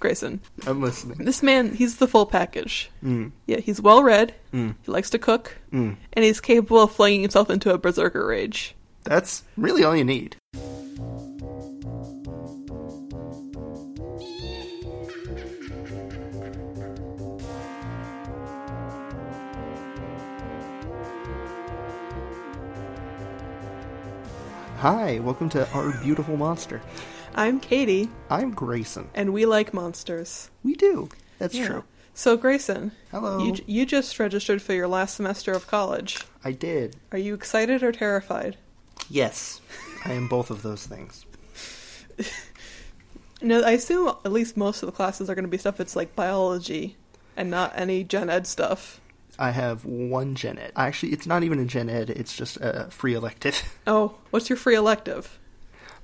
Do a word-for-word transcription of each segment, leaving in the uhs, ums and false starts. Grayson. I'm listening. This man, he's the full package. Mm. Yeah, he's well-read, mm. he likes to cook, mm. and he's capable of flinging himself into a berserker rage. That's really all you need. Hi, welcome to Our Beautiful Monster. I'm Katie. I'm Grayson. And we like monsters. We do. That's yeah. true. So, Grayson. Hello. You, you just registered for your last semester of college. I did. Are you excited or terrified? Yes. I am both of those things. No, I assume at least most of the classes are going to be stuff that's like biology and not any gen ed stuff. I have one gen ed. Actually, it's not even a gen ed. It's just a free elective. Oh, what's your free elective?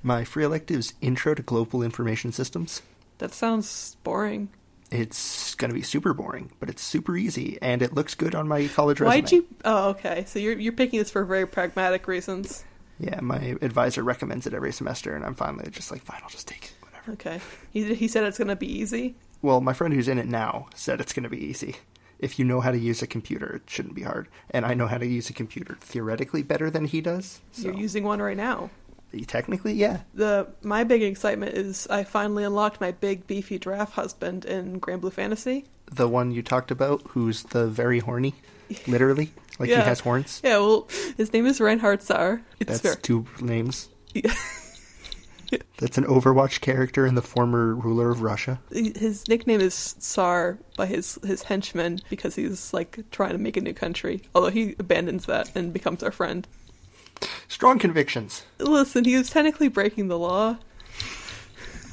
My free elective is Intro to Global Information Systems. That sounds boring. It's going to be super boring, but it's super easy, and it looks good on my college Why'd resume. Why'd you... Oh, okay. So you're you're picking this for very pragmatic reasons. Yeah, my advisor recommends it every semester, and I'm finally just like, fine, I'll just take it, whatever. Okay. He, he said it's going to be easy? Well, my friend who's in it now said it's going to be easy. If you know how to use a computer, it shouldn't be hard. And I know how to use a computer theoretically better than he does. So. You're using one right now. Technically, yeah. The My big excitement is I finally unlocked my big, beefy giraffe husband in Granblue Fantasy. The one you talked about, who's the very horny, literally. Like yeah. he has horns. Yeah, well, his name is Reinhardtzar. That's fair. Two names. Yeah. That's an Overwatch character and the former ruler of Russia. His nickname is Tsar by his, his henchmen because he's, like, trying to make a new country. Although he abandons that and becomes our friend. Strong convictions. Listen, he was technically breaking the law.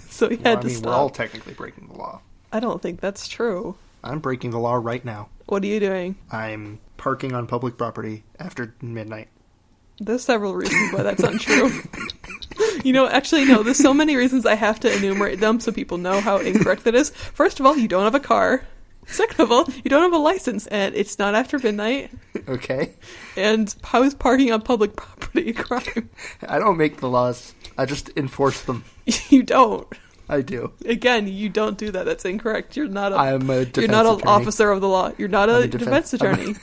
So he well, had I to mean, stop. We're all technically breaking the law. I don't think that's true. I'm breaking the law right now. What are you doing? I'm parking on public property after midnight. There's several reasons why that's untrue. You know, actually, no, there's so many reasons I have to enumerate them so people know how incorrect that is. First of all, you don't have a car. Second of all, you don't have a license, and it's not after midnight. Okay. And how is parking on public property a crime? I don't make the laws. I just enforce them. You don't. I do. Again, you don't do that. That's incorrect. You're not a. I'm a defense You're not an officer of the law. You're not a, a defense, defense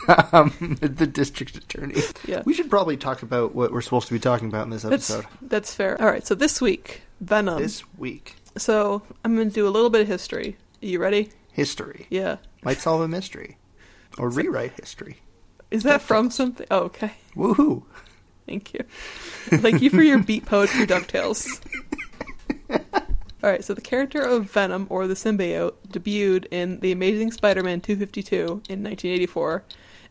attorney. I'm the district attorney. Yeah. We should probably talk about what we're supposed to be talking about in this episode. That's, that's fair. All right. So this week, Venom. This week. So I'm going to do a little bit of history. Are you ready? History. Yeah. Might solve a mystery. Or rewrite history. Is that, that from does. something? Oh, okay. Woohoo. Thank you. Thank you for your beat poetry DuckTales. All right, so the character of Venom, or the symbiote, debuted in The Amazing Spider-Man two fifty-two in nineteen eighty-four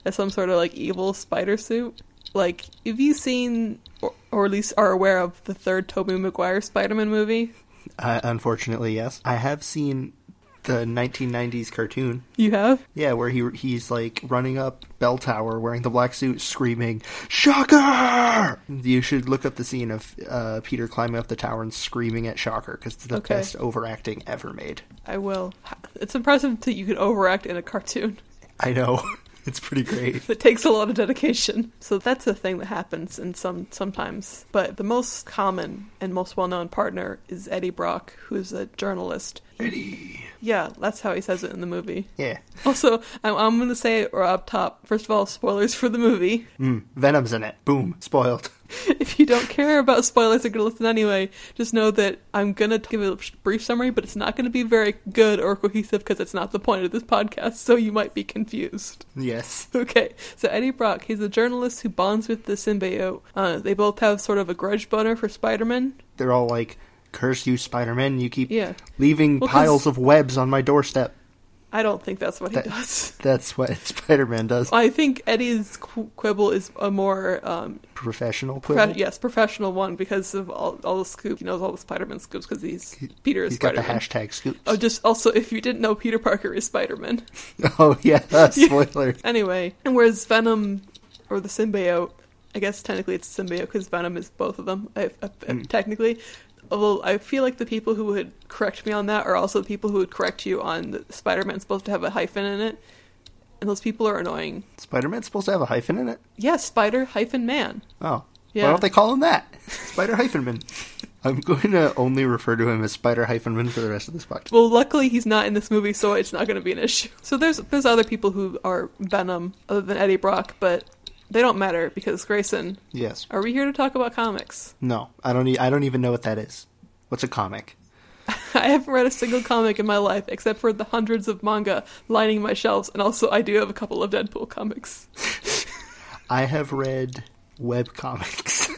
as some sort of, like, evil spider suit. Like, have you seen, or, or at least are aware of, the third Tobey Maguire Spider-Man movie? Uh, unfortunately, yes. I have seen the nineteen nineties cartoon. You have? Yeah, where he he's like running up Bell Tower wearing the black suit screaming, "Shocker!" You should look up the scene of uh, Peter climbing up the tower and screaming at Shocker because it's the okay. best overacting ever made. I will. It's impressive that you could overact in a cartoon. I know. It's pretty great. It takes a lot of dedication. So that's a thing that happens in some sometimes. But the most common and most well-known partner is Eddie Brock, who's a journalist. Eddie. Yeah, that's how he says it in the movie. Yeah. Also, I'm, I'm going to say it or up top. First of all, spoilers for the movie. Mm, Venom's in it. Boom. Spoiled. If you don't care about spoilers, you're going to listen anyway. Just know that I'm going to give a brief summary, but it's not going to be very good or cohesive because it's not the point of this podcast, so you might be confused. Yes. Okay. So Eddie Brock, he's a journalist who bonds with the symbiote. Uh, they both have sort of a grudge boner for Spider-Man. They're all like, "Curse you, Spider-Man, you keep yeah. leaving well, piles of webs on my doorstep." I don't think that's what that, he does. That's what Spider-Man does. I think Eddie's qu- quibble is a more... Um, professional quibble? Prof- yes, professional one, because of all, all the scoops. He knows all the Spider-Man scoops, because he's he, Peter is he's Spider-Man. He's got the hashtag scoops. Oh, just also, if you didn't know, Peter Parker is Spider-Man. Oh, yeah, uh, spoiler. Anyway, and whereas Venom, or the symbiote, I guess technically it's symbiote, because Venom is both of them, I, I, mm. technically... Although I feel like the people who would correct me on that are also the people who would correct you on that Spider-Man's supposed to have a hyphen in it. And those people are annoying. Spider-Man's supposed to have a hyphen in it? Yes, yeah, Spider-Hyphen Man. Oh. Yeah. Why don't they call him that? Spider-Hyphen Man. I'm going to only refer to him as Spider-Man for the rest of this podcast. Well, luckily he's not in this movie, so it's not going to be an issue. So there's there's other people who are Venom other than Eddie Brock, but they don't matter because Grayson. Yes. Are we here to talk about comics? No, I don't. E- I don't even know what that is. What's a comic? I haven't read a single comic in my life except for the hundreds of manga lining my shelves, and also I do have a couple of Deadpool comics. I have read web comics.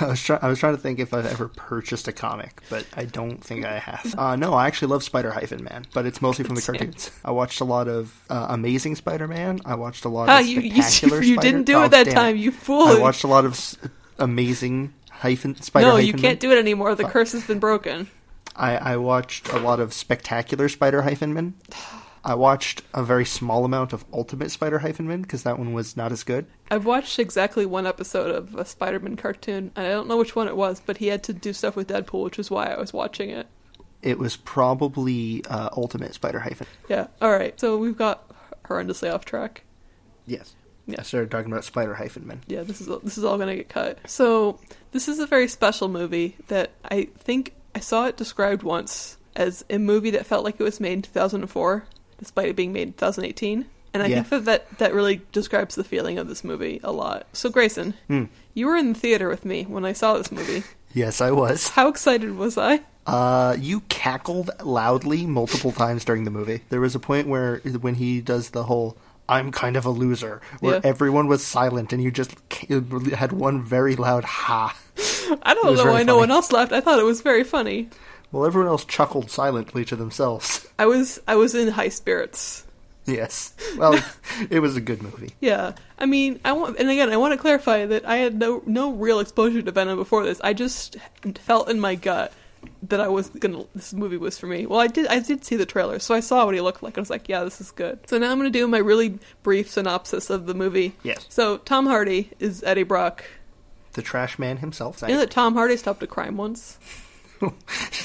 I was trying. I was trying to think if I've ever purchased a comic, but I don't think I have. Uh, no, I actually love Spider-Man, but it's mostly from the Same. cartoons. I watched a lot of uh, Amazing Spider-Man. I watched a lot ah, of you, Spectacular you, you Spider-Man. You didn't do oh, it that damn. time, you fool! I watched a lot of s- Amazing hyphen Spider-Man. No, you can't do it anymore. The uh, curse has been broken. I, I watched a lot of Spectacular Spider-Man. I watched a very small amount of Ultimate Spider-Man because that one was not as good. I've watched exactly one episode of a Spider-Man cartoon, and I don't know which one it was, but he had to do stuff with Deadpool, which is why I was watching it. It was probably uh, Ultimate Spider-Man. Yeah, all right. So we've got horrendously off track. Yes. Yeah. I started talking about Spider-Man. Yeah, this is this is all going to get cut. So this is a very special movie that I think I saw it described once as a movie that felt like it was made in two thousand four, despite it being made in two thousand eighteen. And I yeah. think that, that that really describes the feeling of this movie a lot. So, Grayson, mm. you were in the theater with me when I saw this movie. Yes, I was. How excited was I? Uh, you cackled loudly multiple times during the movie. There was a point where when he does the whole, I'm kind of a loser, where yeah. everyone was silent and you just had one very loud ha. I don't know why funny. no one else laughed. I thought it was very funny. Well, everyone else chuckled silently to themselves. I was I was in high spirits. Yes. Well, it was a good movie. Yeah. I mean, I want, and again, I want to clarify that I had no no real exposure to Venom before this. I just felt in my gut that I was gonna. This movie was for me. Well, I did. I did see the trailer, so I saw what he looked like. I was like, "Yeah, this is good." So now I'm gonna do my really brief synopsis of the movie. Yes. So Tom Hardy is Eddie Brock, the trash man himself. You know that Tom Hardy stopped a crime once?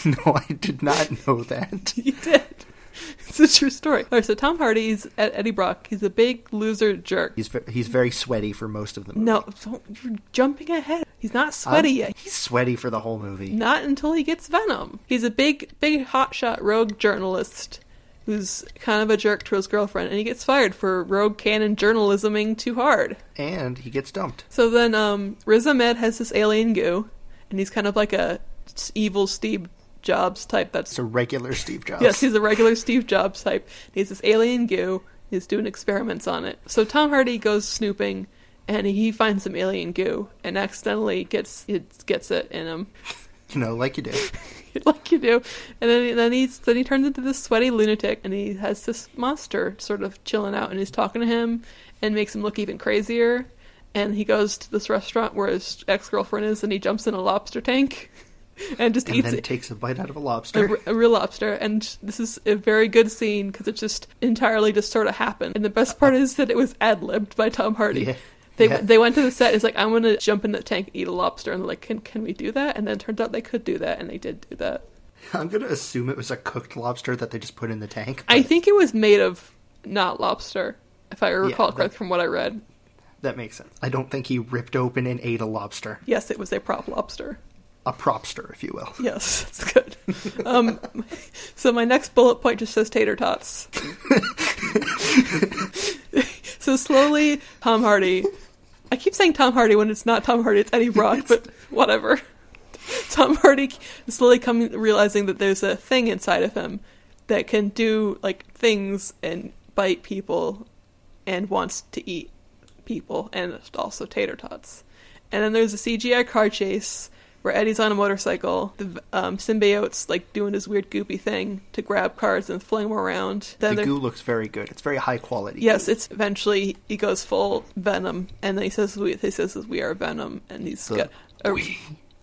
No, I did not know that. You did. It's a true story. All right, so Tom Hardy is Eddie Brock. He's a big loser jerk. He's he's very sweaty for most of the movie. No, don't, you're jumping ahead. He's not sweaty um, yet. He's sweaty for the whole movie. Not until he gets Venom. He's a big, big hotshot rogue journalist who's kind of a jerk to his girlfriend, and he gets fired for rogue canon journalisming too hard. And he gets dumped. So then um, Riz Ahmed has this alien goo, and he's kind of like a evil Steve Jobs type. That's a regular Steve Jobs. Yes, he's a regular Steve Jobs type. He's this alien goo. He's doing experiments on it. So Tom Hardy goes snooping, and he finds some alien goo, and accidentally gets it gets it in him. You know, like you do, like you do. And then then he's then he turns into this sweaty lunatic, and he has this monster sort of chilling out, and he's talking to him, and makes him look even crazier. And he goes to this restaurant where his ex-girlfriend is, and he jumps in a lobster tank. And just and eats then it. Takes a bite out of a lobster. A, a real lobster. And this is a very good scene because it just entirely just sort of happened. And the best part is that it was ad-libbed by Tom Hardy. Yeah. They yeah. they went to the set. It's like, I'm going to jump in the tank and eat a lobster. And they're like, can, can we do that? And then it turns out they could do that. And they did do that. I'm going to assume it was a cooked lobster that they just put in the tank. But I think it was made of not lobster, if I recall yeah, correctly from what I read. That makes sense. I don't think he ripped open and ate a lobster. Yes, it was a prop lobster. A propster, if you will. Yes, that's good. Um, so my next bullet point just says tater tots. So slowly, Tom Hardy. I keep saying Tom Hardy when it's not Tom Hardy, it's Eddie Brock, but whatever. Tom Hardy is slowly coming, realizing that there's a thing inside of him that can do like things and bite people and wants to eat people and also tater tots. And then there's a C G I car chase where Eddie's on a motorcycle, the um, symbiote's like doing his weird goopy thing to grab cars and fling them around. Then the goo looks very good. It's very high quality. Yes, it's eventually he goes full Venom, and then he says we, he says we are Venom, and he's so got a, we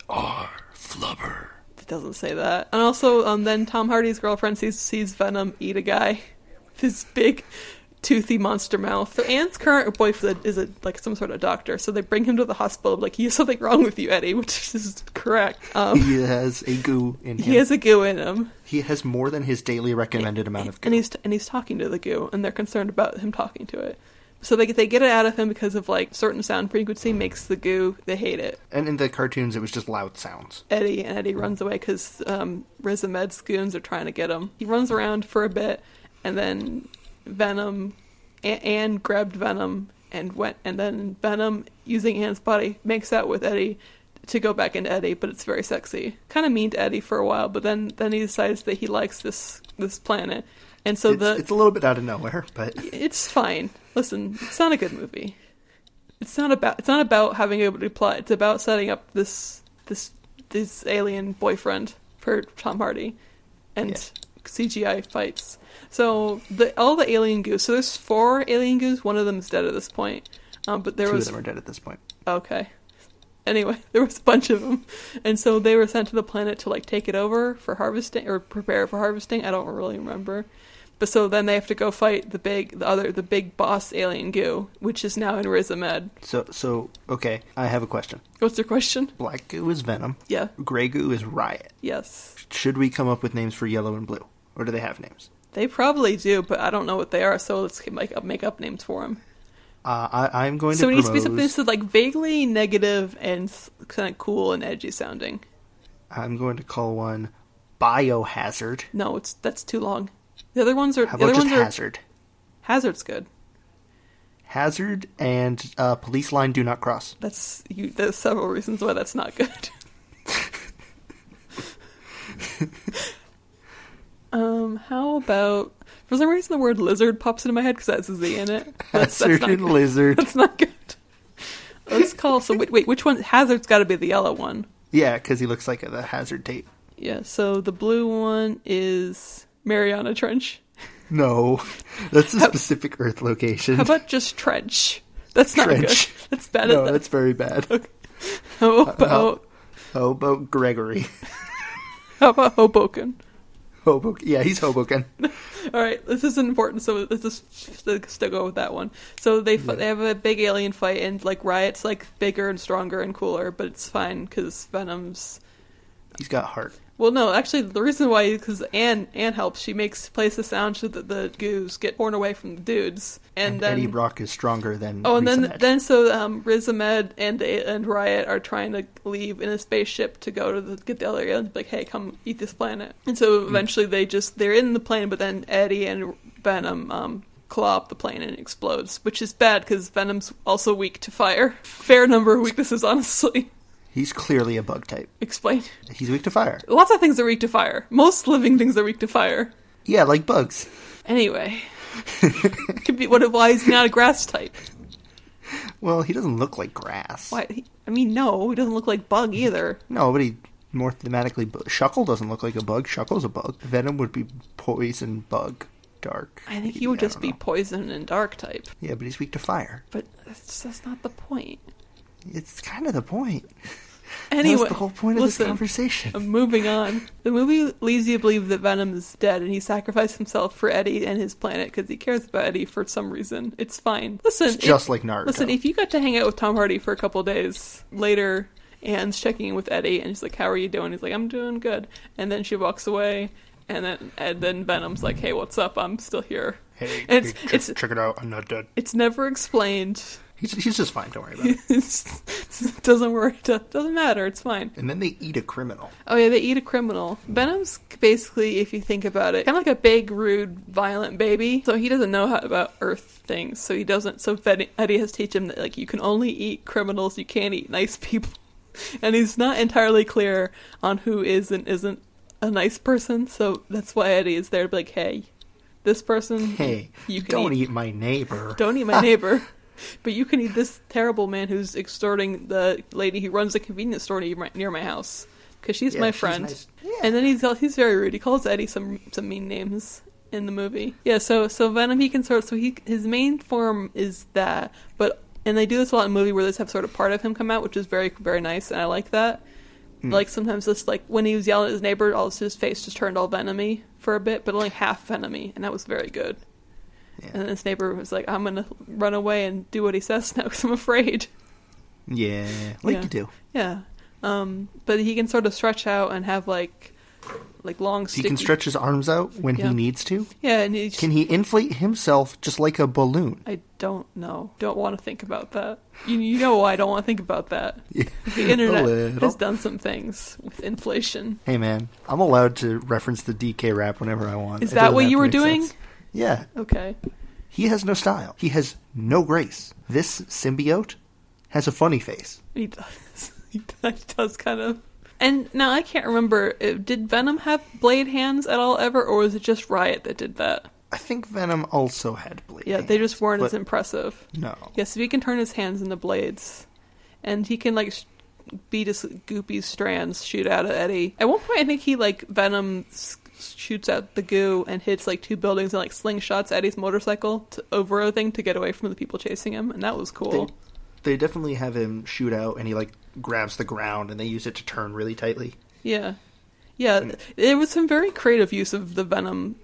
are Flubber. It doesn't say that. And also, um, then Tom Hardy's girlfriend sees sees Venom eat a guy, this big toothy monster mouth. So Anne's current boyfriend is a, like some sort of doctor, so they bring him to the hospital like, he has something wrong with you, Eddie, which is correct. Um, he has a goo in him. He has a goo in him. He has more than his daily recommended and, amount of goo. And he's, and he's talking to the goo, and they're concerned about him talking to it. So they, they get it out of him because of, like, certain sound frequency makes the goo. They hate it. And in the cartoons, it was just loud sounds. Eddie and Eddie runs away because um, Riz Ahmed's goons are trying to get him. He runs around for a bit, and then Venom, a- Anne grabbed Venom and went, and then Venom, using Anne's body, makes out with Eddie to go back into Eddie, but it's very sexy. Kind of mean to Eddie for a while, but then, then he decides that he likes this this planet. And so it's, the it's a little bit out of nowhere, but it's fine. Listen, it's not a good movie. It's not about it's not about having a good plot. It's about setting up this this this alien boyfriend for Tom Hardy, and yeah. C G I fights. So the all the alien goos. So there's four alien goos. One of them is dead at this point. Um, but there Two was of them are dead at this point. Okay. Anyway, there was a bunch of them, and so they were sent to the planet to like take it over for harvesting or prepare for harvesting. I don't really remember. But so then they have to go fight the big, the other, the big boss alien goo, which is now in Riz Ahmed. So, so okay, I have a question. What's your question? Black goo is Venom. Yeah. Gray goo is Riot. Yes. Should we come up with names for yellow and blue, or do they have names? They probably do, but I don't know what they are. So let's make up make up names for them. Uh, I, I'm going to. So it needs to be something that's like vaguely negative and kind of cool and edgy sounding. I'm going to call one Biohazard. No, it's that's too long. The other ones are. How about the other just ones Hazard? Are, hazard's good. Hazard and uh, Police Line Do Not Cross. That's you. There's several reasons why that's not good. um. How about? For some reason, the word lizard pops into my head because that has a Z in it. That's, Hazard that's not and good. Lizard. That's not good. Let's call... So, wait, wait, which one? Hazard's got to be the yellow one. Yeah, because he looks like the Hazard tape. Yeah, so the blue one is Mariana Trench. No. That's a how, specific Earth location. How about just Trench? That's not Trench. Good. That's bad. No, that. That's very bad. Okay. How about... How about Gregory? How about Hoboken? Hoboken. Yeah, he's Hoboken. All right, this is important, so let's just still go with that one. So they yeah. they have a big alien fight, and like Riot's like bigger and stronger and cooler, but it's fine because Venom's he's got heart. Well, no, actually, the reason why is because Anne Anne helps. She makes plays the sound so that the goos get torn away from the dudes, and, and then Eddie Brock is stronger than oh, and Riz then Ahmed. Then so um, Riz Ahmed and and Riot are trying to leave in a spaceship to go to the, get the other aliens. Like, hey, come eat this planet. And so eventually mm. they just they're in the plane, but then Eddie and Venom um, claw up the plane and it explodes, which is bad because Venom's also weak to fire. Fair number of weaknesses, honestly. He's clearly a bug type. Explain. He's weak to fire. Lots of things are weak to fire. Most living things are weak to fire. Yeah, like bugs. Anyway. Could be what, why he's not a grass type. Well, he doesn't look like grass. Why? He, I mean, no, he doesn't look like bug either. No, but he more thematically... Shuckle doesn't look like a bug. Shuckle's a bug. Venom would be poison, bug, dark. I think he would I just be know. Poison and dark type. Yeah, but he's weak to fire. But that's, that's not the point. It's kind of the point. Anyway, that's the whole point of listen, this conversation. I'm moving on. The movie leaves you to believe that Venom is dead and he sacrificed himself for Eddie and his planet because he cares about Eddie for some reason. It's fine. Listen, it's just if, like Naruto. Listen, if you got to hang out with Tom Hardy for a couple days later, Anne's checking in with Eddie and she's like, "How are you doing?" He's like, "I'm doing good." And then she walks away, and then and then Venom's like, "Hey, what's up? I'm still here." Hey, and it's, hey check, it's, check it out. I'm not dead. It's never explained. He's, he's just fine. Don't worry about it. Doesn't worry. Doesn't matter. It's fine. And then they eat a criminal. Oh, yeah. They eat a criminal. Venom's basically, if you think about it, kind of like a big, rude, violent baby. So he doesn't know how about Earth things. So he doesn't. So Eddie has to teach him that, like, you can only eat criminals. You can't eat nice people. And he's not entirely clear on who is and isn't a nice person. So that's why Eddie is there to be like, hey, this person. Hey, you can don't eat. eat my neighbor. Don't eat my neighbor. But you can eat this terrible man who's extorting the lady who runs a convenience store near my house because she's yeah, my friend. She's nice. Yeah. And then he's he's very rude. He calls Eddie some some mean names in the movie. Yeah. So so Venom he can sort of, so he his main form is that. But and they do this a lot in movies where they have sort of part of him come out, which is very very nice, and I like that. Mm. Like sometimes just like when he was yelling at his neighbor, all his face just turned all venomy for a bit, but only half venomy, and that was very good. Yeah. And his neighbor was like, I'm going to run away and do what he says now because I'm afraid. Yeah, like yeah. you do. Yeah. Um, but he can sort of stretch out and have, like, like long sticky. He can stretch his arms out when yeah. he needs to? Yeah. And he just... Can he inflate himself just like a balloon? I don't know. Don't want to think about that. You, you know why I don't want to think about that. Yeah, the internet has done some things with inflation. Hey, man. I'm allowed to reference the D K rap whenever I want. Is that what you were doing? Sense. Yeah. Okay. He has no style. He has no grace. This symbiote has a funny face. He does. He does kind of... And now I can't remember, did Venom have blade hands at all ever, or was it just Riot that did that? I think Venom also had blade yeah, hands. Yeah, they just weren't as impressive. No. Yeah, so he can turn his hands into blades. And he can, like, beat his goopy strands, shoot out at Eddie. At one point, I think he, like, Venom shoots out the goo and hits, like, two buildings and, like, slingshots Eddie's motorcycle to, over a thing to get away from the people chasing him, and that was cool. They- They definitely have him shoot out, and he, like, grabs the ground, and they use it to turn really tightly. Yeah. Yeah, there was some very creative use of the Venom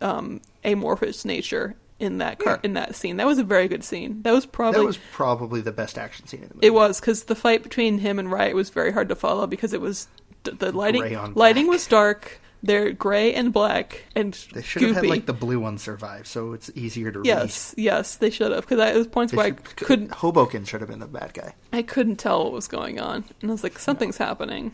um, amorphous nature in that car- yeah. in that scene. That was a very good scene. That was probably... That was probably the best action scene in the movie. It was, because the fight between him and Riot was very hard to follow, because it was... D- the lighting lighting was dark... They're gray and black and They should goopy. have had, like, the blue one survive, so it's easier to yes, read. Yes, yes, they should have, because there was points they where should, I couldn't... Hoboken should have been the bad guy. I couldn't tell what was going on, and I was like, something's no. happening.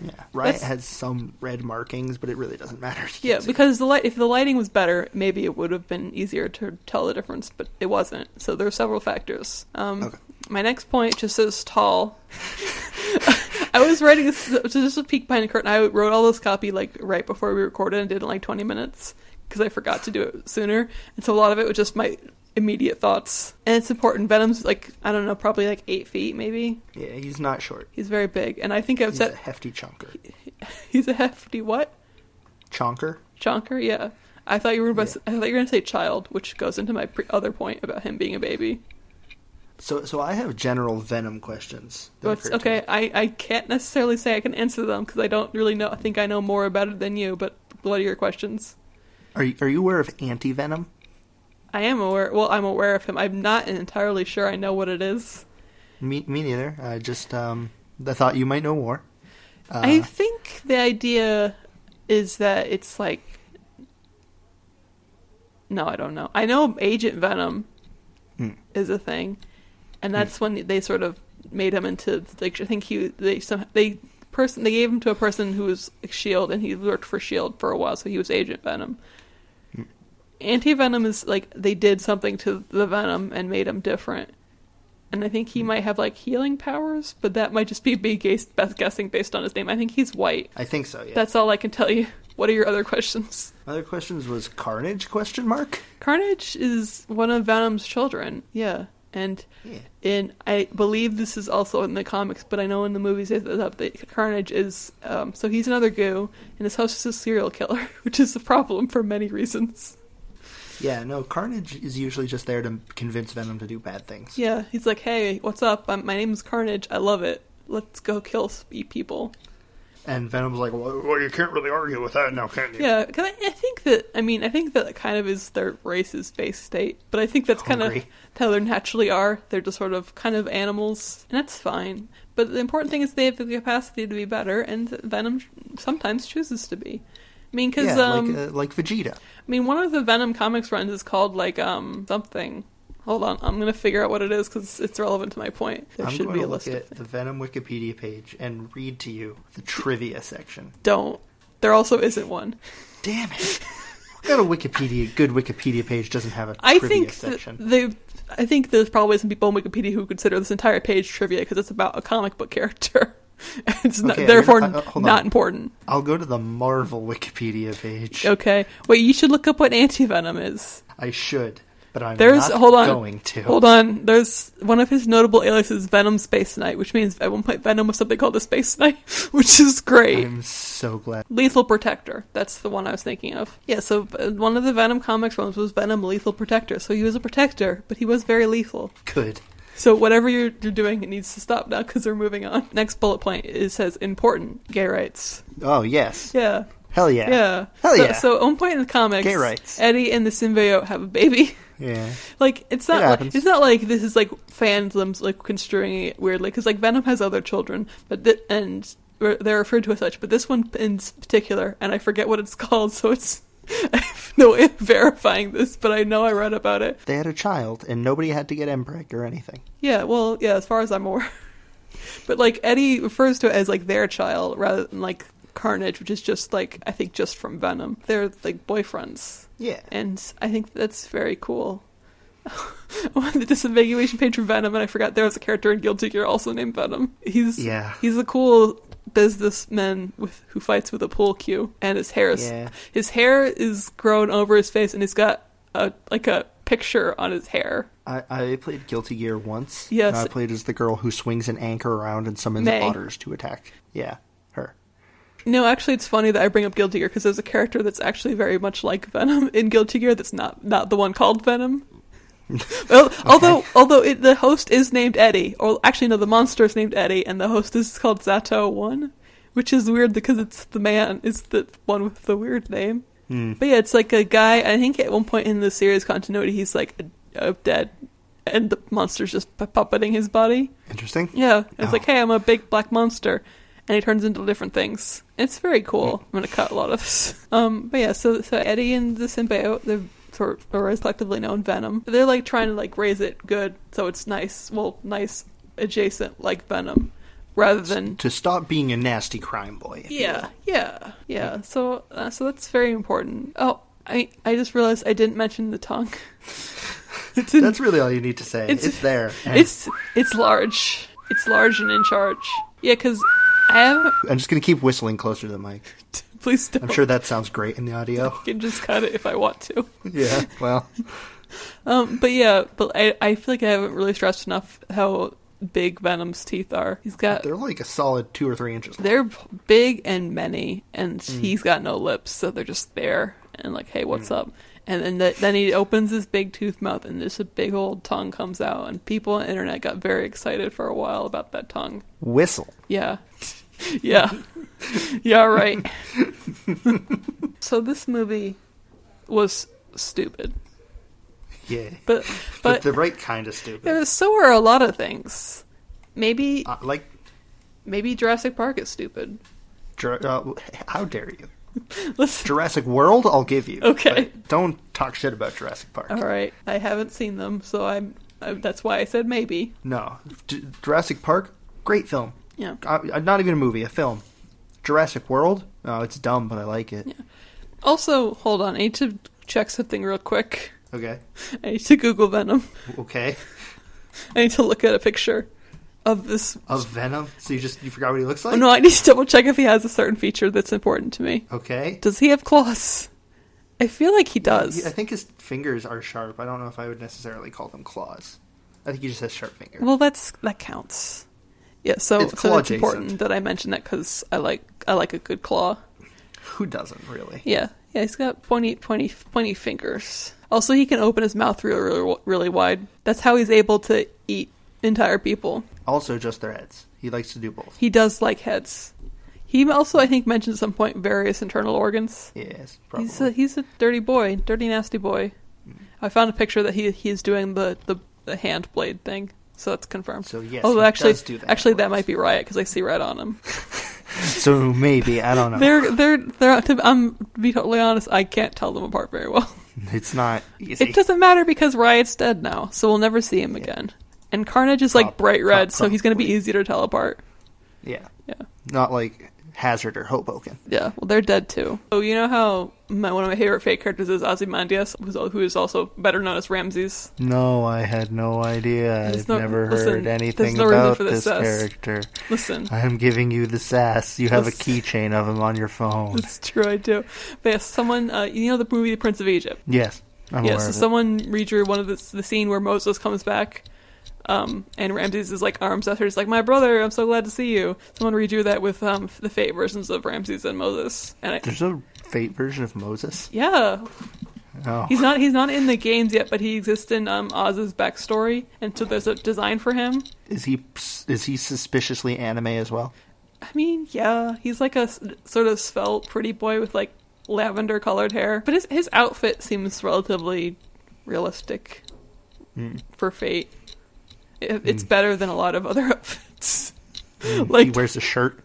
Yeah, Riot That's, has some red markings, but it really doesn't matter. Yeah, because the light, if the lighting was better, maybe it would have been easier to tell the difference, but it wasn't, so there are several factors. Um, okay. My next point just says tall. I was writing this, so just a peek behind the curtain, I wrote all this copy, like, right before we recorded and did it in, like, twenty minutes, because I forgot to do it sooner, and so a lot of it was just my immediate thoughts, and it's important. Venom's, like, I don't know, probably, like, eight feet, maybe? Yeah, he's not short. He's very big, and I think I've said... He's a hefty chonker. He, he's a hefty what? Chonker. Chonker, yeah. I thought you were about, yeah. I thought you were going to say child, which goes into my pre- other point about him being a baby. So so I have general Venom questions. Okay, I, I can't necessarily say I can answer them because I don't really know. I think I know more about it than you, but what are your questions? Are you, are you aware of Anti-Venom? I am aware. Well, I'm aware of him. I'm not entirely sure I know what it is. Me, me neither. I just um, I thought you might know more. Uh, I think the idea is that it's like... No, I don't know. I know Agent Venom hmm. is a thing. And that's when they sort of made him into, like, I think he, they, some, they, person, they gave him to a person who was S H I E L D and he worked for S H I E L D for a while, so he was Agent Venom. Mm. Anti-Venom is, like, they did something to the Venom and made him different. And I think he mm. might have, like, healing powers, but that might just be me best guessing based on his name. I think he's white. I think so, yeah. That's all I can tell you. What are your other questions? Other questions was Carnage, question mark? Carnage is one of Venom's children, yeah. And yeah. in I believe this is also in the comics, but I know in the movies that Carnage is... Um, so he's another goo, and his host is a serial killer, which is a problem for many reasons. Yeah, no, Carnage is usually just there to convince Venom to do bad things. Yeah, he's like, hey, what's up? I'm, my name is Carnage. I love it. Let's go kill people. And Venom's like, well, well, you can't really argue with that now, can you? Yeah, because I, I think that, I mean, I think that kind of is their race's base state. But I think that's Hungry. kind of how they naturally are. They're just sort of kind of animals. And that's fine. But the important thing is they have the capacity to be better. And Venom sometimes chooses to be. I mean, because... Yeah, um, like, uh, like Vegeta. I mean, one of the Venom comics runs is called, like, um something... Hold on, I'm going to figure out what it is because it's relevant to my point. There I'm should going be a to list look at of the Venom Wikipedia page and read to you the trivia section. Don't. There also isn't one. Damn it. What kind of Wikipedia, good Wikipedia page doesn't have a I trivia think section? They, I think there's probably some people on Wikipedia who consider this entire page trivia because it's about a comic book character. It's okay, not, therefore I, uh, not important. I'll go to the Marvel Wikipedia page. Okay. Wait, you should look up what Anti-Venom is. I should. But I'm There's, not hold on, going to. Hold on. There's one of his notable aliases, Venom Space Knight, which means at one point Venom was something called the Space Knight, which is great. I'm so glad. Lethal Protector. That's the one I was thinking of. Yeah, so one of the Venom comics ones was Venom Lethal Protector. So he was a protector, but he was very lethal. Good. So whatever you're, you're doing, it needs to stop now because we're moving on. Next bullet point, it says important gay rights. Oh, yes. Yeah. Hell yeah. Yeah. Hell yeah. So, so at one point in the comics, gay rights. Eddie and the symbiote have a baby. Yeah, like it's not. It like, it's not like this is like fandoms like construing it weirdly because like Venom has other children, but th- and they're referred to as such, but this one in particular, and I forget what it's called, so it's I have no way of verifying this, but I know I read about it. They had a child, and nobody had to get M-pricked or anything. Yeah, well, yeah, as far as I'm aware. But, like, Eddie refers to it as, like, their child, rather than, like, Carnage, which is just, like, I think just from Venom. They're, like, boyfriends. Yeah. And I think that's very cool. I went to the disambiguation page for Venom, and I forgot there was a character in Guilty Gear also named Venom. He's yeah. he's a cool businessman with who fights with a pool cue, and his hair is yeah. his hair is grown over his face, and he's got a like a picture on his hair. I, I played Guilty Gear once. Yes, and I played as the girl who swings an anchor around and summons May. otters to attack. Yeah, her. No, actually, it's funny that I bring up Guilty Gear because there's a character that's actually very much like Venom in Guilty Gear. That's not not the one called Venom. Well, okay. although although it, the host is named Eddie, or actually no, the monster is named Eddie, and the host is called Zato One, which is weird because it's the man, it's the one with the weird name. Mm. But yeah, it's like a guy. I think at one point in the series continuity, he's like a, a dead, and the monster's just p- puppeting his body. Interesting. Yeah, it's oh. like, hey, I'm a big black monster, and he turns into different things. It's very cool. Mm. I'm gonna cut a lot of this. Um, but yeah, so so Eddie and the symbiote, they're Or, or is collectively known Venom. They're like trying to like raise it good, so it's nice. Well, nice adjacent like Venom, rather than to stop being a nasty crime boy. Yeah, yeah, yeah. So, uh, so that's very important. Oh, I, I just realized I didn't mention the tongue. It's in, that's really all you need to say. It's, it's there. It's it's large. It's large and in charge. Yeah, because I have. I'm just gonna keep whistling closer to the mic. Please don't. I'm sure that sounds great in the audio. I can just cut it if I want to. Yeah, well. um, but yeah, but I, I feel like I haven't really stressed enough how big Venom's teeth are. He's got... They're like a solid two or three inches long. They're big and many, and mm. he's got no lips, so they're just there. And like, hey, what's mm. up? And then the, then he opens his big tooth mouth, and just a big old tongue comes out. And people on the internet got very excited for a while about that tongue. Whistle. Yeah. Yeah. Yeah, right. So this movie was stupid. Yeah. But, but but the right kind of stupid. Yeah, so are a lot of things. Maybe uh, like maybe Jurassic Park is stupid. Jur- uh, how dare you? Listen. Jurassic World, I'll give you. Okay. But don't talk shit about Jurassic Park. All right. I haven't seen them, so I'm I, that's why I said maybe. No. D- Jurassic Park, great film. Yeah, uh, not even a movie, a film. Jurassic World? Oh, it's dumb, but I like it. Yeah. Also, hold on, I need to check something real quick. Okay. I need to Google Venom. Okay. I need to look at a picture of this. Of Venom? So you just you forgot what he looks like? Oh, no, I need to double check if he has a certain feature that's important to me. Okay. Does he have claws? I feel like he does. I think his fingers are sharp. I don't know if I would necessarily call them claws. I think he just has sharp fingers. Well, that's that counts. Yeah, so it's, so it's important that I mention that because I like I like a good claw. Who doesn't, really? Yeah, yeah. He's got pointy, pointy, pointy fingers. Also, he can open his mouth really, really, really wide. That's how he's able to eat entire people. Also, just their heads. He likes to do both. He does like heads. He also, I think, mentioned at some point various internal organs. Yes, probably. He's a, he's a dirty boy, dirty, nasty boy. Mm. I found a picture that he he's doing the, the, the hand blade thing. So that's confirmed. So yes, although actually, do that actually, that might be Riot because I see red on him. So maybe I don't know. They're they're they're. To, I'm to be totally honest. I can't tell them apart very well. It's not easy. It doesn't matter because Riot's dead now, so we'll never see him yeah. again. And Carnage is Prop, like bright red, Prop, so he's going to be easier to tell apart. Yeah, yeah. Not like Hazard or Hoboken. Yeah, well, they're dead too. So you know how my, one of my favorite fake characters is Ozymandias, who is also better known as Ramses. No, I had no idea. There's I've no, never listen, heard anything no about this, this character. Listen, I am giving you the sass. You have this, a keychain of him on your phone. That's true, I do. But yes, someone, uh, you know the movie The Prince of Egypt? Yes, I'm yeah, aware so of it. Someone redrew one of the, the scene where Moses comes back. Um, and Ramses is like arms after he's like, my brother, I'm so glad to see you. Someone redo that with um, the Fate versions of Ramses and Moses. And I, there's a Fate version of Moses? Yeah. Oh. He's not he's not in the games yet, but he exists in um, Oz's backstory, and so there's a design for him. Is he is he suspiciously anime as well? I mean, yeah. He's like a sort of svelte pretty boy with like lavender colored hair. But his, his outfit seems relatively realistic mm. for Fate. It's mm. better than a lot of other outfits. Mm. Like he wears a shirt.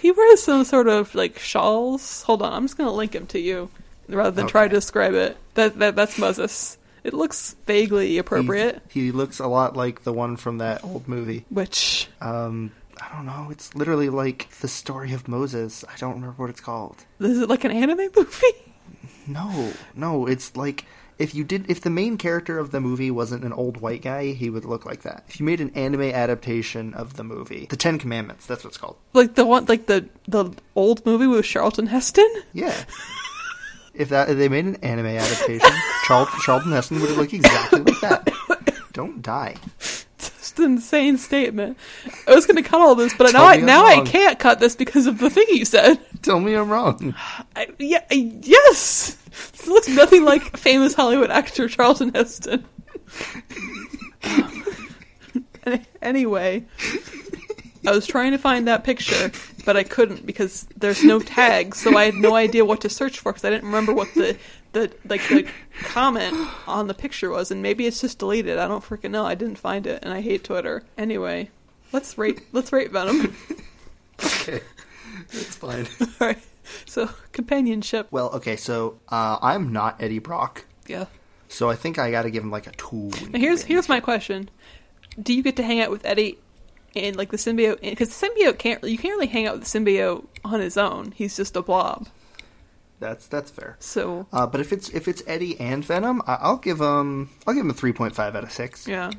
he wears some sort of like shawls. Hold on, I'm just gonna link him to you rather than okay. try to describe it. That that that's Moses. It looks vaguely appropriate. He, he looks a lot like the one from that old movie. Which um I don't know. It's literally like the story of Moses. I don't remember what it's called. Is it like an anime movie? No, no. It's like if you did, if the main character of the movie wasn't an old white guy, he would look like that. If you made an anime adaptation of the movie, The Ten Commandments, that's what it's called. Like the one, like the the old movie with Charlton Heston. Yeah. If that if they made an anime adaptation, Charlton, Charlton Heston would look exactly like that. Don't die. Just an insane statement. I was going to cut all this, but now I now I can't cut this because of the thing you said. Tell me I'm wrong. I, yeah, I, yes. This looks nothing like famous Hollywood actor Charlton Heston. Anyway, I was trying to find that picture, but I couldn't because there's no tag, so I had no idea what to search for because I didn't remember what the, the like the comment on the picture was, and maybe it's just deleted. I don't freaking know. I didn't find it, and I hate Twitter. Anyway, let's rate let's rate Venom. Okay, it's fine. All right. So, companionship. Well, okay, so uh, I'm not Eddie Brock. Yeah. So I think I gotta give him, like, a two. Now, here's here's my question. Do you get to hang out with Eddie and, like, the symbiote? Because the symbiote can't... You can't really hang out with the symbiote on his own. He's just a blob. That's that's fair. So... Uh, but if it's if it's Eddie and Venom, I'll give him... I'll give him a three point five out of six. Yeah.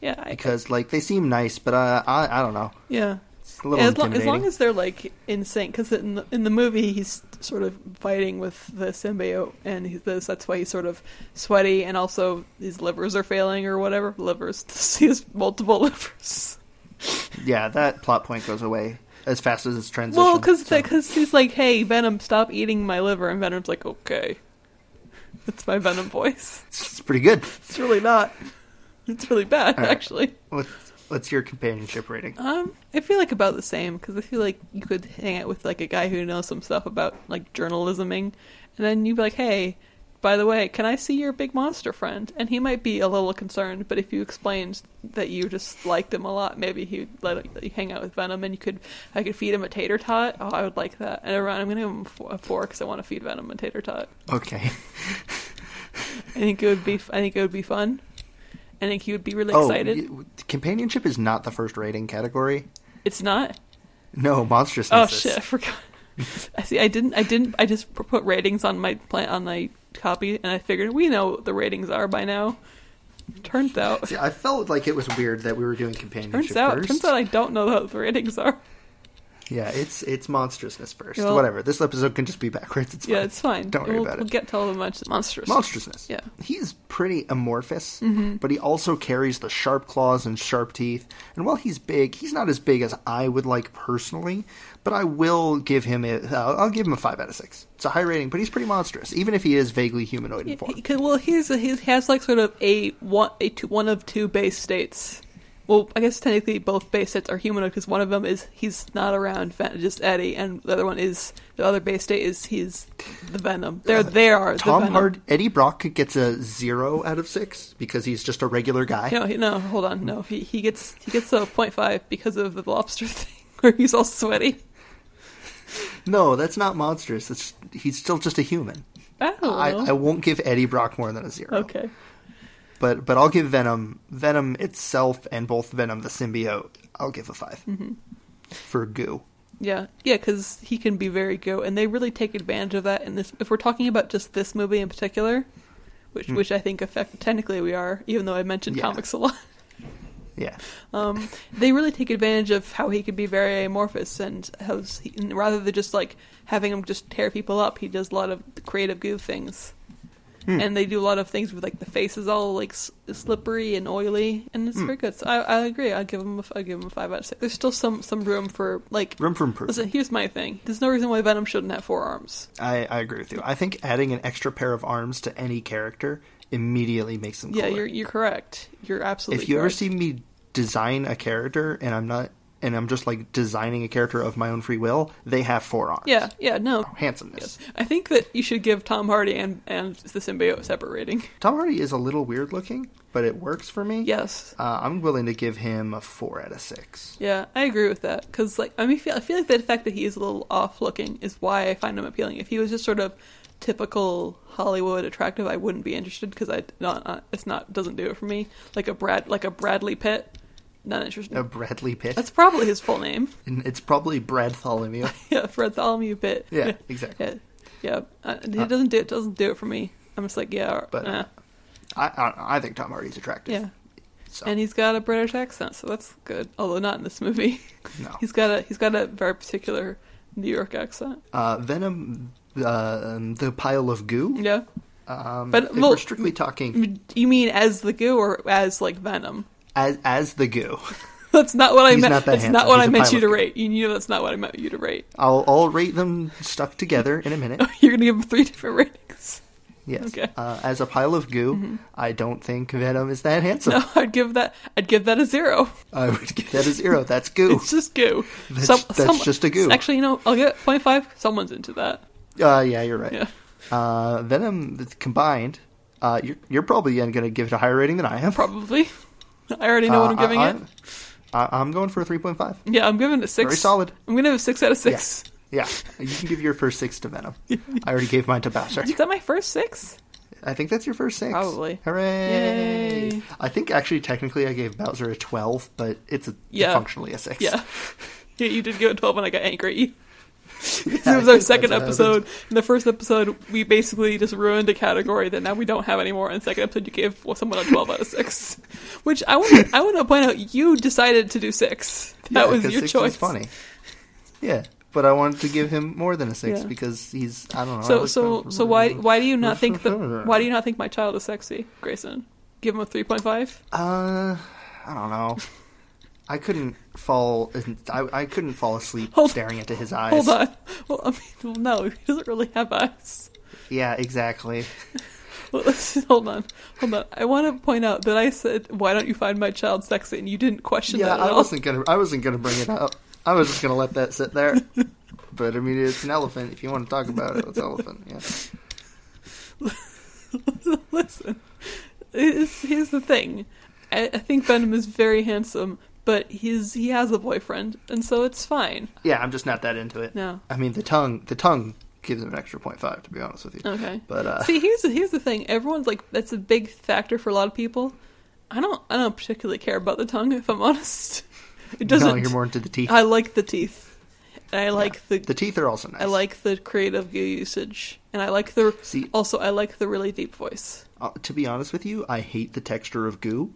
Yeah. I, because, like, they seem nice, but uh, I I don't know. Yeah. As long, as long as they're like in sync, because in the, in the movie he's sort of fighting with the symbiote, and he, this, that's why he's sort of sweaty, and also his livers are failing or whatever. Livers, he has multiple livers. Yeah, that plot point goes away as fast as it's transitioned. Well, because so. he's like, "Hey, Venom, stop eating my liver," and Venom's like, "Okay." That's my Venom voice. It's pretty good. It's really not. It's really bad, right. Actually. Well, what's your companionship rating? Um, I feel like about the same, because I feel like you could hang out with like a guy who knows some stuff about like journalisming, and then you'd be like, "Hey, by the way, can I see your big monster friend?" And he might be a little concerned, but if you explained that you just liked him a lot, maybe he'd let you hang out with Venom, and you could, I could feed him a tater tot. Oh, I would like that. And around, I'm going to give him a four because I want to feed Venom a tater tot. Okay. I think it would be. I think it would be fun. I think he would be really oh, excited. Companionship is not the first rating category. It's not? No, monstrousness. Oh shit, I forgot. I see I didn't I didn't I just put ratings on my plan on my copy, and I figured we know what the ratings are by now. Turns out see, I felt like it was weird that we were doing companionship. Turns out first. turns out I don't know what the ratings are. Yeah, it's it's monstrousness first. Well, whatever. This episode can just be backwards. It's yeah, fine. it's fine. Don't worry we'll, about it. We'll get to all the much monstrous. Monstrousness. Yeah. He's pretty amorphous, mm-hmm. but he also carries the sharp claws and sharp teeth. And while he's big, he's not as big as I would like personally. But I will give him a. Uh, I'll give him a five out of six. It's a high rating, but he's pretty monstrous, even if he is vaguely humanoid in form. He, well, he's a, he has like sort of a one a two, one of two base states. Well, I guess technically both base states are humanoid because one of them is he's not around, just Eddie, and the other one is the other base state is he's the Venom. There, uh, they are. Tom the Venom. Hard Eddie Brock gets a zero out of six because he's just a regular guy. No, no, hold on, no, he he gets he gets a point five because of the lobster thing where he's all sweaty. No, that's not monstrous. It's, he's still just a human. I don't know. I, I won't give Eddie Brock more than a zero. Okay. But but I'll give Venom, Venom itself and both Venom the symbiote, I'll give a five mm-hmm. for goo. Yeah, yeah, because he can be very goo, and they really take advantage of that. And this, if we're talking about just this movie in particular, which mm. which I think affect technically we are, even though I mentioned yeah. comics a lot. Yeah, um, they really take advantage of how he could be very amorphous, and how he, and rather than just like having him just tear people up, he does a lot of creative goo things. Hmm. And they do a lot of things with like the face is all like s- slippery and oily, and it's hmm. very good. So I, I agree. I give him I give him a five out of six. There's still some, some room for like room for improvement. Listen, here's my thing. There's no reason why Venom shouldn't have four arms. I, I agree with you. I think adding an extra pair of arms to any character immediately makes them. Yeah, cooler. you're you're correct. You're absolutely. If you correct. ever see me design a character and I'm not and I'm just like designing a character of my own free will, they have four arms. Yeah, yeah, no. Oh, handsomeness. Yes. I think that you should give Tom Hardy and, and the symbiote a separate rating. Tom Hardy is a little weird looking, but it works for me. Yes. Uh, I'm willing to give him a four out of six. Yeah, I agree with that. Because like, I mean, I feel like the fact that he is a little off looking is why I find him appealing. If he was just sort of typical Hollywood attractive, I wouldn't be interested because I not uh, it's not doesn't do it for me. Like a Brad, like a Bradley Pitt, not interested. A Bradley Pitt. That's probably his full name. And it's probably Bradtholomew. Yeah, Bradtholomew Pitt. Yeah, yeah, exactly. Yeah, yeah. Uh, he uh, doesn't do it. Doesn't do it for me. I'm just like yeah. But nah. I, I I think Tom Hardy's attractive. Yeah. So. And he's got a British accent, so that's good. Although not in this movie. No. He's got a he's got a very particular New York accent. Uh, Venom. Uh, the pile of goo. Yeah. Um, but if well, we're strictly talking. You mean as the goo or as like Venom? As as the goo. That's not what I meant. That that's handsome. Not what He's I meant you to rate. You knew that's not what I meant you to rate. I'll I'll rate them stuck together in a minute. You're gonna give them three different ratings. Yes. Okay. Uh, as a pile of goo, mm-hmm. I don't think Venom is that handsome. No, I'd give that. I'd give that a zero. I would give that a zero. That's goo. It's just goo. That's, Some, that's someone, just a goo. Actually, you know, I'll get point five. Someone's into that. Uh, yeah, you're right. Yeah. Uh, Venom combined, uh, you're, you're probably going to give it a higher rating than I am. Probably. I already know uh, what I'm giving I, I'm, it. I, I'm going for a three point five. Yeah, I'm giving it a six. Very solid. I'm going to have a six out of six. Yeah, yeah. You can give your first six to Venom. I already gave mine to Bowser. Is that my first six? I think that's your first six. Probably. Hooray. Yay. I think actually technically I gave Bowser a twelve, but it's a, yeah. functionally a six. Yeah. yeah. You did give it twelve when I got angry at you. This yeah, was our second episode. In the first episode, we basically just ruined a category that now we don't have anymore. In the second episode, you gave well, someone a twelve out of six, which I want. I want to point out you decided to do six. That yeah, was your six choice. Was funny. Yeah, but I wanted to give him more than a six yeah. because he's. I don't know. So so so why why do you not think the why do you not think my child is sexy, Grayson? Give him a three point five. Uh, I don't know. I couldn't fall. I, I couldn't fall asleep hold, staring into his eyes. Hold on. Well, I mean, well, no, he doesn't really have eyes. Yeah, exactly. Well, let's, hold on, hold on. I want to point out that I said, "Why don't you find my child sexy?" and you didn't question yeah, that. Yeah, I all. wasn't gonna. I wasn't gonna bring it up. I was just gonna let that sit there. But I mean, it's an elephant. If you want to talk about it, it's an elephant. Yeah. Listen, it's, here's the thing. I, I think Venom is very handsome. But he's he has a boyfriend, and so it's fine. Yeah, I'm just not that into it. No, I mean the tongue. The tongue gives him an extra point five, to be honest with you. Okay, but uh... see, here's the, here's the thing. Everyone's like that's a big factor for a lot of people. I don't I don't particularly care about the tongue, if I'm honest. It doesn't. No, you're more into the teeth. I like the teeth. And I like yeah, the the teeth are also nice. I like the creative goo usage, and I like the see, also I like the really deep voice. Uh, to be honest with you, I hate the texture of goo.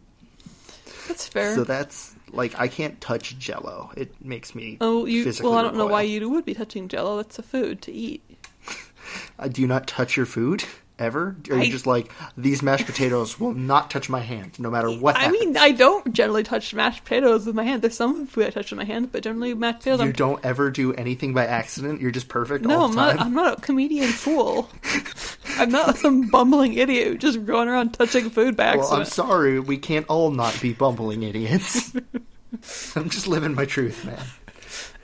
That's fair. So that's. Like, I can't touch Jell-O. It makes me oh, you, physically Well, I don't recoil. know why you would be touching Jell-O. That's a food to eat. Do you not touch your food ever? Or I... are you just like, these mashed potatoes will not touch my hand, no matter what I happens. mean, I don't generally touch mashed potatoes with my hand. There's some food I touch with my hand, but generally mashed potatoes... You I'm... don't ever do anything by accident? You're just perfect no, all the time? No, I'm not a comedian fool. I'm not some bumbling idiot who just going around touching food by accident. Well, I'm sorry. We can't all not be bumbling idiots. I'm just living my truth, man.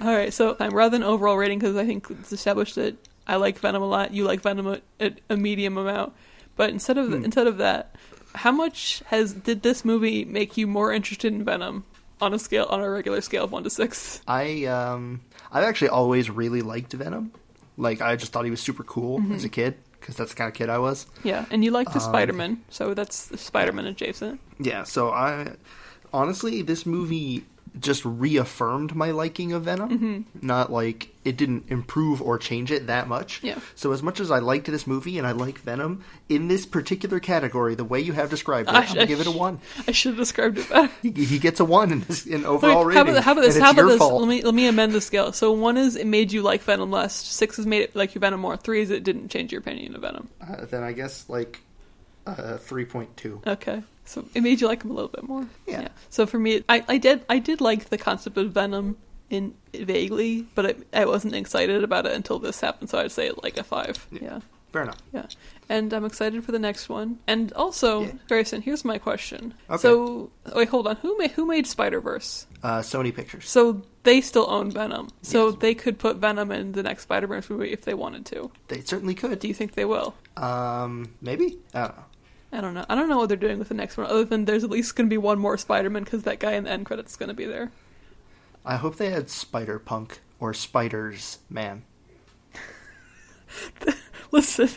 All right, so I'm rather than overall rating because I think it's established that I like Venom a lot. You like Venom a, a, a medium amount. But instead of hmm. instead of that, how much has did this movie make you more interested in Venom on a scale on a regular scale of one to six? I um I've actually always really liked Venom. Like I just thought he was super cool mm-hmm. as a kid. Because that's the kind of kid I was. Yeah, and you like the um, Spider-Man, so that's the Spider-Man adjacent. Yeah, so I... Honestly, this movie just reaffirmed my liking of Venom. Mm-hmm. Not like... It didn't improve or change it that much. Yeah. So as much as I liked this movie and I like Venom, in this particular category, the way you have described it, I should, I'm give it a one. I should have described it better. He, he gets a one in, this, in overall Wait, how rating. About, how about this? How about this? Fault. Let me let me amend the scale. So one is it made you like Venom less. Six is made it like you Venom more. Three is it didn't change your opinion of Venom. Uh, then I guess like uh, three point two. Okay. So it made you like him a little bit more. Yeah. yeah. So for me, I, I did I did like the concept of Venom. In vaguely, but it, I wasn't excited about it until this happened, so I'd say like a five. Yeah. yeah. Fair enough. Yeah. And I'm excited for the next one. And also, yeah. Grayson, here's my question. Okay. So, wait, hold on. Who made, who made Spider-Verse? Uh, Sony Pictures. So they still own Venom. So yes. They could put Venom in the next Spider-Verse movie if they wanted to. They certainly could. Do you think they will? Um, maybe? I don't know. I don't know. I don't know what they're doing with the next one, other than there's at least going to be one more Spider-Man, because that guy in the end credits is going to be there. I hope they had Spider-Punk or Spiders-Man. Listen,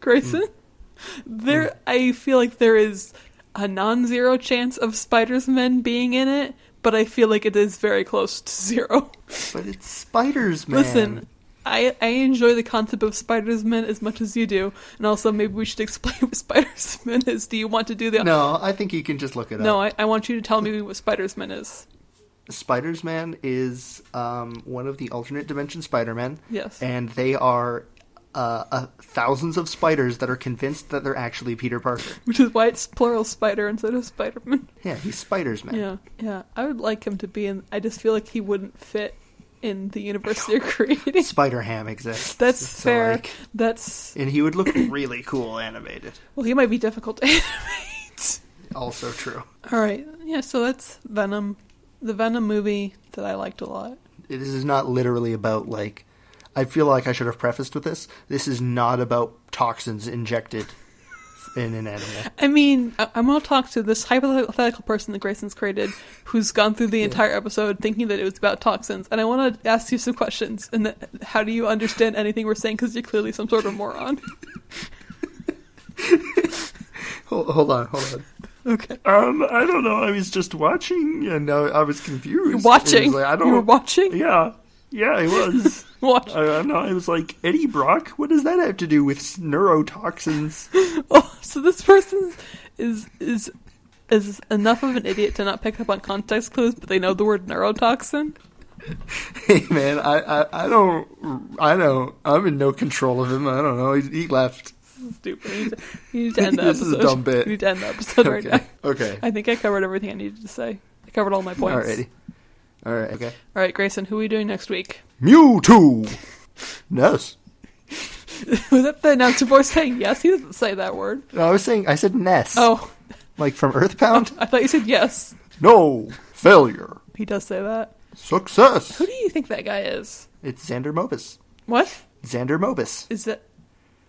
Grayson, mm. there. Mm. I feel like there is a non-zero chance of Spiders-Men being in it, but I feel like it is very close to zero. But it's Spiders-Man. Listen. I, I enjoy the concept of Spider-Man as much as you do, and also maybe we should explain what Spider-Man is. Do you want to do that? No, I think you can just look it no, up. No, I, I want you to tell me what Spider-Man is. Spider-Man is um, one of the alternate dimension Spider-Men. Yes. And they are uh, uh, thousands of spiders that are convinced that they're actually Peter Parker. Which is why it's plural spider instead of Spider-Man. Yeah, he's Spider-Man. Yeah, yeah. I would like him to be in... I just feel like he wouldn't fit in the universe they're creating. Spider-Ham exists. That's so fair. Like, that's... And he would look really cool animated. Well, he might be difficult to animate. Also true. All right. Yeah, so that's Venom. The Venom movie that I liked a lot. This is not literally about, like... I feel like I should have prefaced with this. This is not about toxins injected in an animal. I mean, I'm going to talk to this hypothetical person that Grayson's created who's gone through the yeah. entire episode thinking that it was about toxins, and I want to ask you some questions, and that, how do you understand anything we're saying, because you're clearly some sort of moron. hold, hold on, hold on. Okay. Um, I don't know, I was just watching, and I, I was confused. You're watching? Like, I don't, you were watching? Yeah. Yeah, I was. Watch. I don't know. I was like, Eddie Brock? What does that have to do with neurotoxins? Oh, so this person is is is enough of an idiot to not pick up on context clues, but they know the word neurotoxin? Hey, man, I, I, I don't... I don't... I'm in no control of him. I don't know. He, he left. This is stupid. You need to end the this episode. This is a dumb bit. You need to end the episode okay. right now. Okay. I think I covered everything I needed to say. I covered all my points. Alrighty. All right, okay. All right, Grayson, who are we doing next week? Mewtwo! Ness. Was that the announcer voice saying yes? He doesn't say that word. No, I was saying, I said Ness. Oh. Like from Earthbound? Oh, I thought you said yes. No. Failure. He does say that. Success. Who do you think that guy is? It's Xander Mobus. What? Xander Mobus. Is that...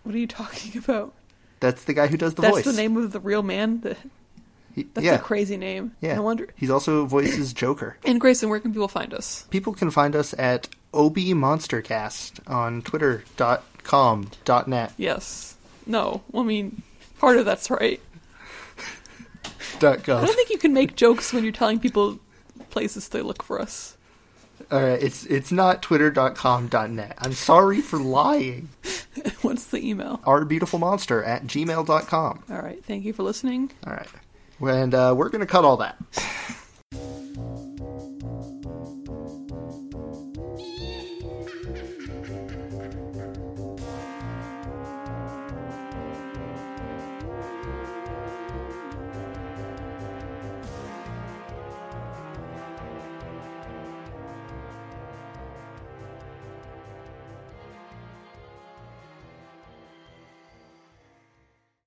What are you talking about? That's the guy who does the That's voice. That's the name of the real man that... He, That's yeah. a crazy name. Yeah. I wonder. He's also voices Joker. And Grayson, where can people find us? People can find us at O B Monstercast on twitter dot com dot net. Yes. No. Well, I mean, part of that's right. dot com. I don't think you can make jokes when you're telling people places to look for us. All right. It's, it's not twitter dot com dot net. I'm sorry for lying. What's the email? our beautiful monster at gmail dot com. All right. Thank you for listening. All right. And uh, we're going to cut all that.